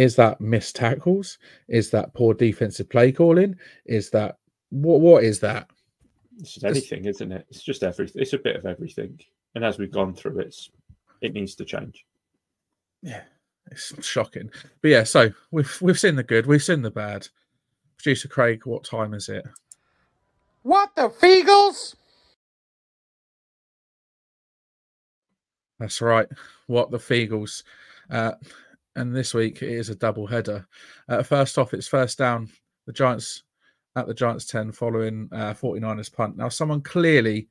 Is that missed tackles? Is that poor defensive play calling? Is that what is that? It's everything, isn't it? It's just everything. It's a bit of everything. And as we've gone through, it needs to change. Yeah, it's shocking. But yeah, so we've seen the good, we've seen the bad. Producer Craig, what time is it? What the Feagles? That's right. What the Feagles? And this week it is a double header. First off, it's first down. The Giants at the Giants 10 following 49ers punt. Now, someone clearly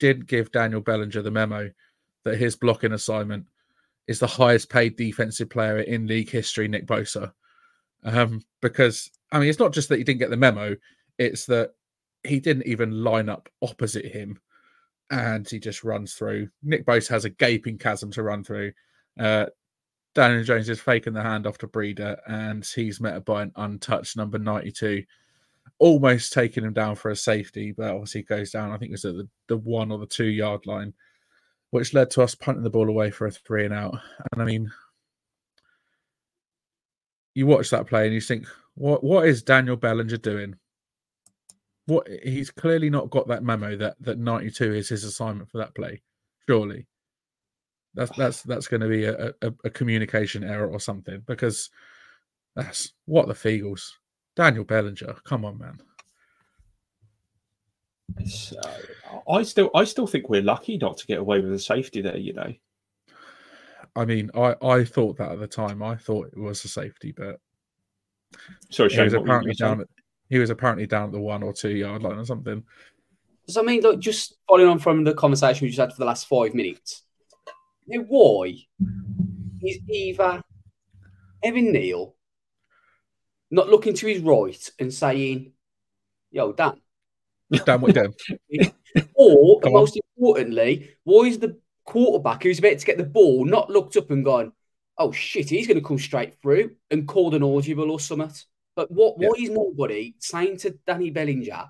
did give Daniel Bellinger the memo that his blocking assignment is the highest paid defensive player in league history, Nick Bosa. Because, I mean, it's not just that he didn't get the memo. It's that he didn't even line up opposite him. And he just runs through. Nick Bosa has a gaping chasm to run through. Daniel Jones is faking the hand off to Breeder, and he's met by an untouched number 92, almost taking him down for a safety, but obviously goes down. I think it was at the 1 or the 2 yard line, which led to us punting the ball away for a 3 and out. And I mean, you watch that play and you think, what is Daniel Bellinger doing? What, he's clearly not got that memo that 92 is his assignment for that play, surely. That's going to be a communication error or something, because that's what the Feagles. Daniel Bellinger, come on, man. So, I still think we're lucky not to get away with a safety there, you know. I mean, I thought that at the time. I thought it was a safety, but sorry, Shane, he was apparently down at the 1 or 2 yard line or something. So I mean, look, just following on from the conversation we just had for the last 5 minutes, why is either Evan Neal not looking to his right and saying, "Yo, Dan, Dan, what you doing?" Or most importantly, why is the quarterback who's about to get the ball not looked up and gone, "Oh shit, he's going to come straight through," and called an audible or something? But what is nobody saying to Danny Bellinger?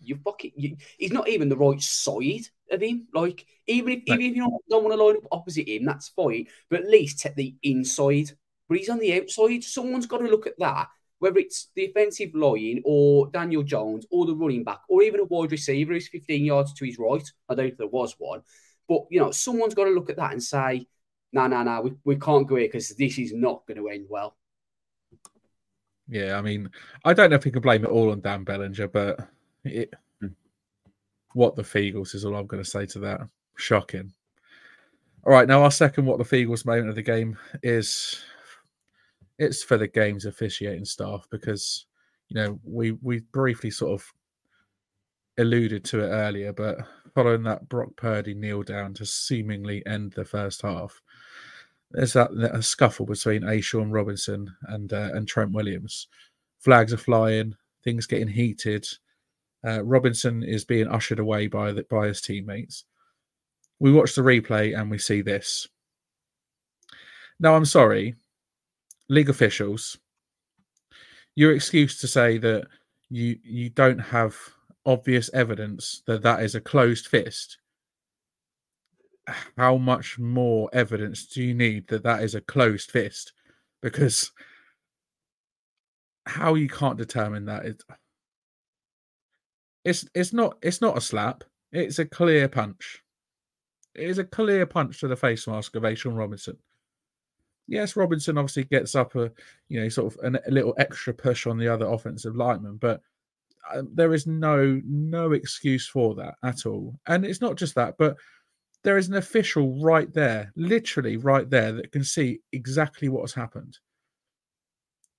He's not even the right side of him. Like, even if you don't want to line up opposite him, that's fine. But at least take the inside. But he's on the outside. Someone's got to look at that. Whether it's the offensive line or Daniel Jones or the running back or even a wide receiver who's 15 yards to his right. I don't know if there was one. But, you know, someone's got to look at that and say, no, we can't go here because this is not going to end well. Yeah, I mean, I don't know if we can blame it all on Dan Bellinger, but what the Feagles is all I'm going to say to that. Shocking. All right, now our second what the Feagles moment of the game is... It's for the game's officiating staff, because, you know, we briefly sort of alluded to it earlier, but following that Brock Purdy kneel down to seemingly end the first half, there's that scuffle between A'Shawn Robinson and Trent Williams. Flags are flying, things getting heated. Robinson is being ushered away by his teammates. We watch the replay and we see this. Now, I'm sorry, league officials, your excuse to say that you don't have obvious evidence that is a closed fist. How much more evidence do you need that is a closed fist? Because how you can't determine that it's not a slap. It's a clear punch. It is a clear punch to the face mask of A'Shawn Robinson. Yes, Robinson obviously gets up a little extra push on the other offensive lineman, but there is no excuse for that at all. And it's not just that, but there is an official right there, literally right there, that can see exactly what's happened.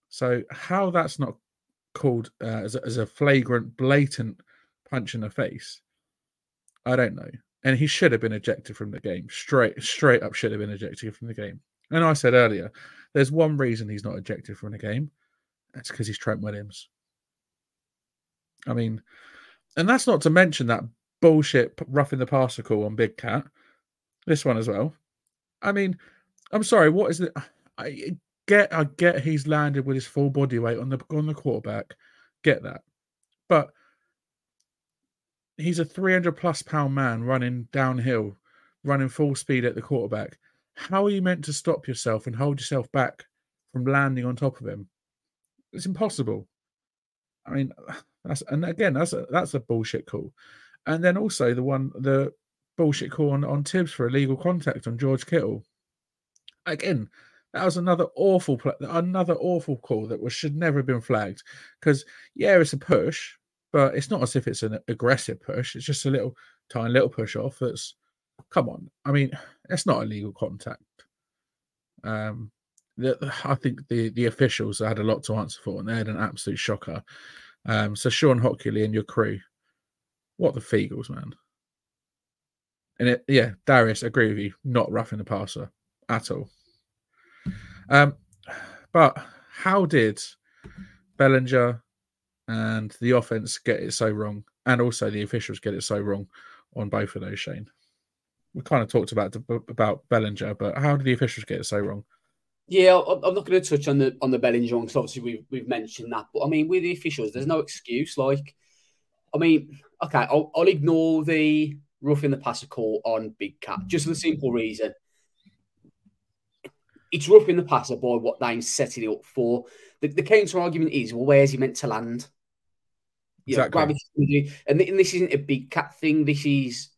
So how that's not called as a flagrant, blatant punch in the face, I don't know. And he should have been ejected from the game. Straight up should have been ejected from the game. And I said earlier, there's one reason he's not ejected from the game. That's because he's Trent Williams. I mean, and that's not to mention that bullshit roughing the passer call on Big Cat. This one as well. I mean, I'm sorry, what is it? I get he's landed with his full body weight on the quarterback. Get that. But he's a 300-plus-pound man running downhill, running full speed at the quarterback. How are you meant to stop yourself and hold yourself back from landing on top of him? It's impossible. I mean, that's a bullshit call. And then also the bullshit call on Tibbs for illegal contact on George Kittle. Again, that was another awful call that should never have been flagged. Because it's a push, but it's not as if it's an aggressive push. It's just a little tiny little push off that's. Come on. I mean, it's not illegal contact. I think the officials had a lot to answer for, and they had an absolute shocker. So Sean Hockley and your crew, what the Feagles, man. And Darius, agree with you, not roughing the passer at all. But how did Bellinger and the offense get it so wrong, and also the officials get it so wrong on both of those, Shane? We kind of talked about Bellinger, but how did the officials get it so wrong? Yeah, I'm not going to touch on the Bellinger one, because obviously we've mentioned that. But I mean, with the officials, there's no excuse. Like, I mean, okay, I'll ignore the roughing the passer call on Big Cat just for the simple reason it's roughing the passer by what they're setting it up for. The counter argument is, well, where's he meant to land? Exactly. You know, gravity, and this isn't a Big Cat thing. This is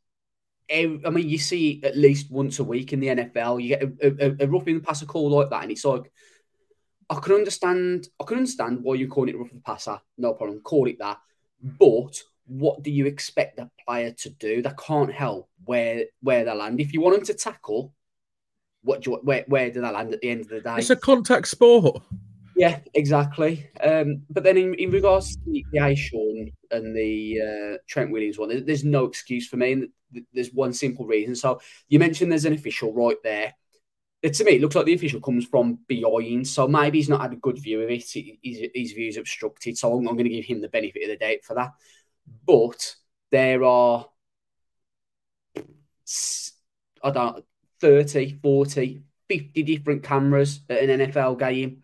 I mean, you see it at least once a week in the NFL. You get a roughing the passer call like that, and it's like, I can understand why you're calling it roughing the passer. No problem, call it that. But what do you expect the player to do? They can't help where they land. If you want them to tackle, where do they land at the end of the day? It's a contact sport. Yeah, exactly. But then in regards to the A'Shawn and the Trent Williams one, there's no excuse for me. And there's one simple reason. So you mentioned there's an official right there. To me, it looks like the official comes from behind. So maybe he's not had a good view of it. His view's obstructed. So I'm going to give him the benefit of the doubt for that. But there are 30, 40, 50 different cameras at an NFL game.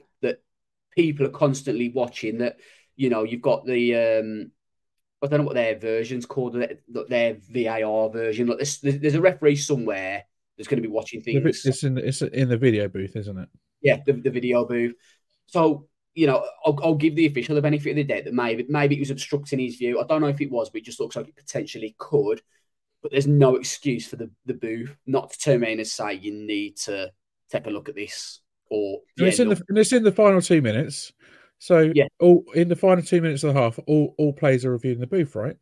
People are constantly watching that, you know, you've got the, I don't know what their version's called, their VAR version. Like there's a referee somewhere that's going to be watching things. It's in the video booth, isn't it? Yeah, the video booth. So, you know, I'll give the official the benefit of the doubt that maybe it was obstructing his view. I don't know if it was, but it just looks like it potentially could. But there's no excuse for the booth not to turn around and say, you need to take a look at this. It's in the final 2 minutes. So yeah. All in the final 2 minutes of the half, all plays are reviewed in the booth, right?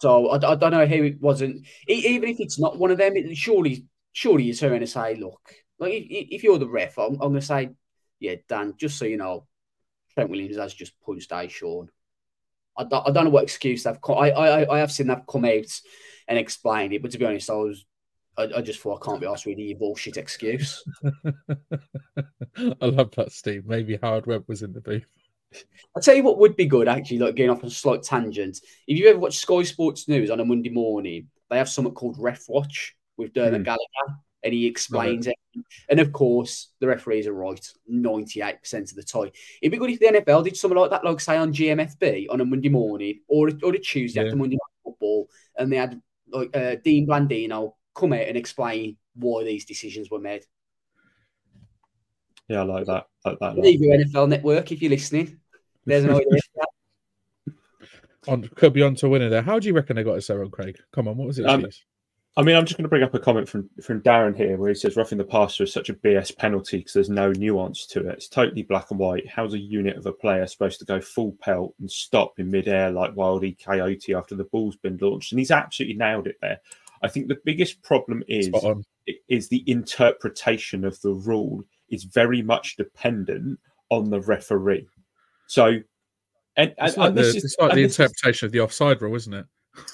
So I don't know who it wasn't. Even if it's not one of them, surely you're turning to say, look, like if you're the ref, I'm going to say, yeah, Dan, just so you know, Trent Williams has just punched A'Shawn. I don't know what excuse they've come. I have seen that come out and explained it, but to be honest, I just thought I can't be asked with your bullshit excuse. I love that, Steve. Maybe Howard Webb was in the booth. I'll tell you what would be good, actually, like going off on a slight tangent. If you ever watch Sky Sports News on a Monday morning, they have something called Ref Watch with Dermot Gallagher, and he explains it. And, of course, the referees are right 98% of the time. It'd be good if the NFL did something like that, like, say, on GMFB on a Monday morning or a Tuesday after Monday Night Football, and they had like Dean Blandino come out and explain why these decisions were made. Yeah, I like that. Leave your NFL network if you're listening. There's an idea for that. Could be on to a winner there. How do you reckon they got it so wrong, Craig? Come on, what was it? I mean, I'm just going to bring up a comment from Darren here where he says, roughing the passer is such a BS penalty because there's no nuance to it. It's totally black and white. How's a unit of a player supposed to go full pelt and stop in midair like Wildy Coyote after the ball's been launched? And he's absolutely nailed it there. I think the biggest problem is the interpretation of the rule is very much dependent on the referee. So, it's like the interpretation of the offside rule, isn't it?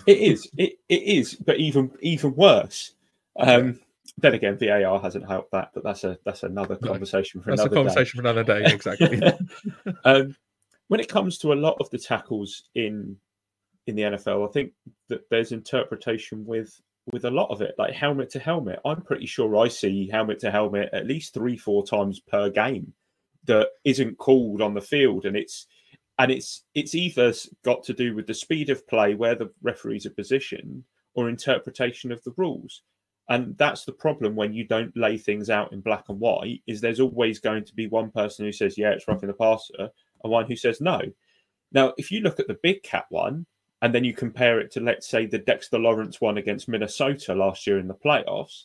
It is, but even worse. Then again, VAR hasn't helped that, but that's another conversation for another day. Exactly. When it comes to a lot of the tackles in the NFL, I think that there's interpretation with a lot of it, like helmet to helmet. I'm pretty sure I see helmet to helmet at least 3-4 times per game that isn't called on the field. And it's either got to do with the speed of play, where the referees are positioned, or interpretation of the rules. And that's the problem when you don't lay things out in black and white, is there's always going to be one person who says, yeah, it's roughing the passer, and one who says no. Now, if you look at the Big Cat one, and then you compare it to, let's say, the Dexter Lawrence one against Minnesota last year in the playoffs,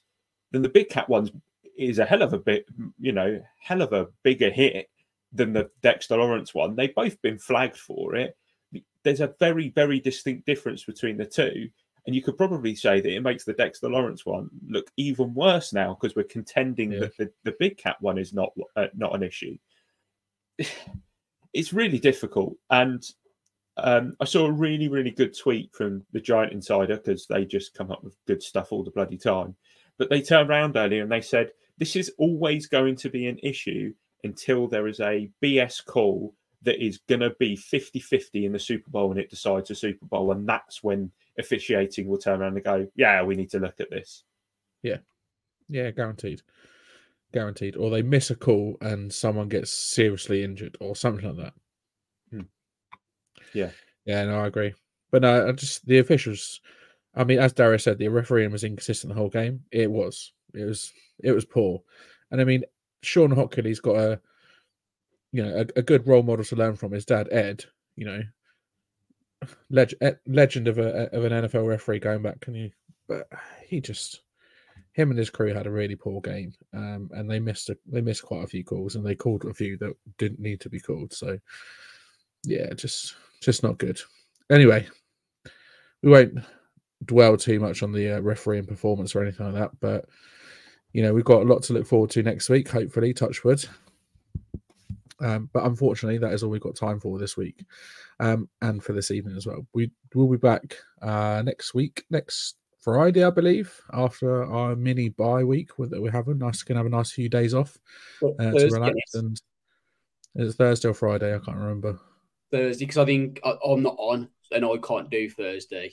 then the Big Cat one is a hell of a bigger hit than the Dexter Lawrence one. They've both been flagged for it. There's a very, very distinct difference between the two. And you could probably say that it makes the Dexter Lawrence one look even worse now because we're contending that the Big Cat one is not an issue. It's really difficult. And I saw a really, really good tweet from the Giant Insider because they just come up with good stuff all the bloody time. But they turned around earlier and they said, this is always going to be an issue until there is a BS call that is going to be 50-50 in the Super Bowl and it decides a Super Bowl. And that's when officiating will turn around and go, yeah, we need to look at this. Yeah. Yeah, guaranteed. Or they miss a call and someone gets seriously injured or something like that. Yeah, no, I agree. But no, the officials, I mean, as Darius said, the refereeing was inconsistent the whole game. It was poor. And I mean, Sean Hockley's got a good role model to learn from. His dad, Ed, legend of an NFL referee going back, but he just, him and his crew had a really poor game, and they missed quite a few calls, and they called a few that didn't need to be called. So yeah, just not good. Anyway, we won't dwell too much on the refereeing performance or anything like that, but you know, we've got a lot to look forward to next week, hopefully, touch wood. But unfortunately, that is all we've got time for this week, and for this evening as well. We will be back next week, next Friday, I believe, after our mini bye week that we're having. Nice, going to have a nice few days off to relax. And it's Thursday or Friday, I can't remember. Thursday, because I think I'm not on, and I can't do Thursday.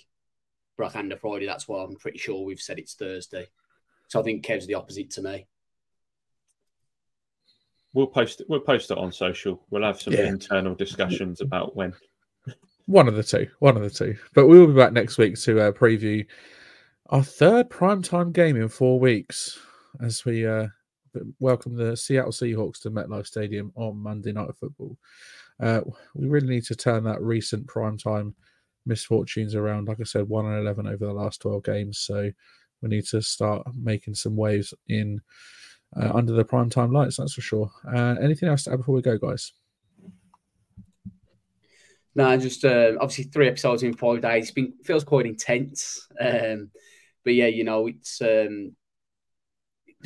But I can do Friday. That's why I'm pretty sure we've said it's Thursday. So I think Kev's the opposite to me. We'll post it on social. We'll have some internal discussions about when. One of the two. But we will be back next week to preview our third primetime game in 4 weeks as we welcome the Seattle Seahawks to MetLife Stadium on Monday Night Football. We really need to turn that recent primetime misfortunes around. Like I said, 1-11 over the last 12 games. So we need to start making some waves in under the primetime lights, that's for sure. Anything else to add before we go, guys? No, just obviously 3 episodes in 5 days. It feels quite intense. But yeah, you know, it's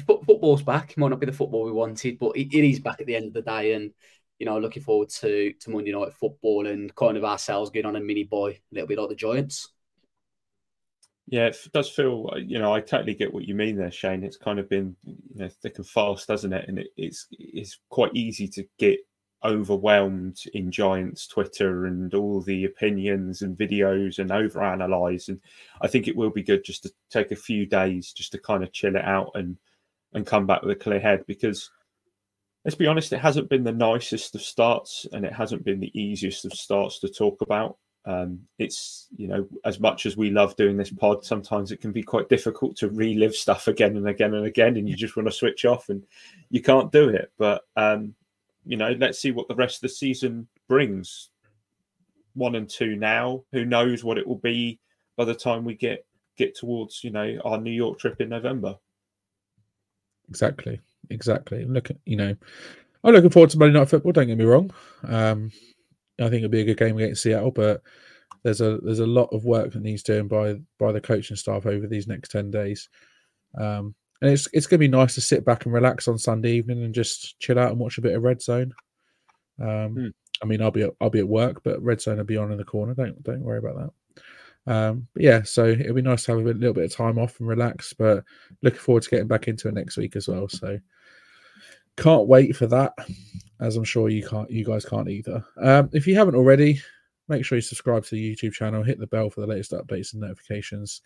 football's back. It might not be the football we wanted, but it is back at the end of the day. And, you know, looking forward to Monday Night Football and kind of ourselves getting on a mini bye, a little bit like the Giants. Yeah, it does feel, you know, I totally get what you mean there, Shane. It's kind of been, you know, thick and fast, doesn't it? And it's quite easy to get overwhelmed in Giants Twitter and all the opinions and videos and overanalyze. And I think it will be good just to take a few days just to kind of chill it out and come back with a clear head, because let's be honest, it hasn't been the nicest of starts and it hasn't been the easiest of starts to talk about. It's, you know, as much as we love doing this pod, sometimes it can be quite difficult to relive stuff again and again and again, and you just want to switch off and you can't do it. But, you know, let's see what the rest of the season brings. 1 and 2 now, who knows what it will be by the time we get towards, you know, our New York trip in November. Exactly. Look, you know, I'm looking forward to Monday Night Football, don't get me wrong. I think it'll be a good game against Seattle, but there's a lot of work that needs doing by the coaching staff over these next 10 days. And it's going to be nice to sit back and relax on Sunday evening and just chill out and watch a bit of Red Zone. I mean, I'll be at work, but Red Zone will be on in the corner. Don't worry about that. But yeah, so it'll be nice to have a little bit of time off and relax, but looking forward to getting back into it next week as well. So can't wait for that, as I'm sure you guys can't either. If you haven't already, make sure you subscribe to the YouTube channel, hit the bell for the latest updates and notifications.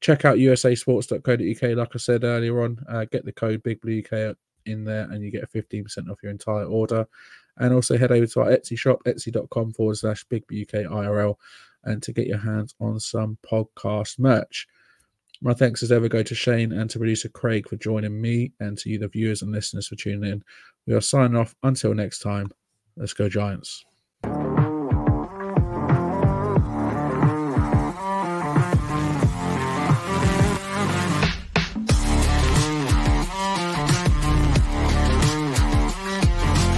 Check out usasports.co.uk, like I said earlier on. Get the code BigBlueUK in there and you get 15% off your entire order. And also head over to our Etsy shop, etsy.com/BigBlueUKIRL, and to get your hands on some podcast merch. My thanks as ever go to Shane and to producer Craig for joining me, and to you, the viewers and listeners, for tuning in. We are signing off. Until next time, let's go Giants.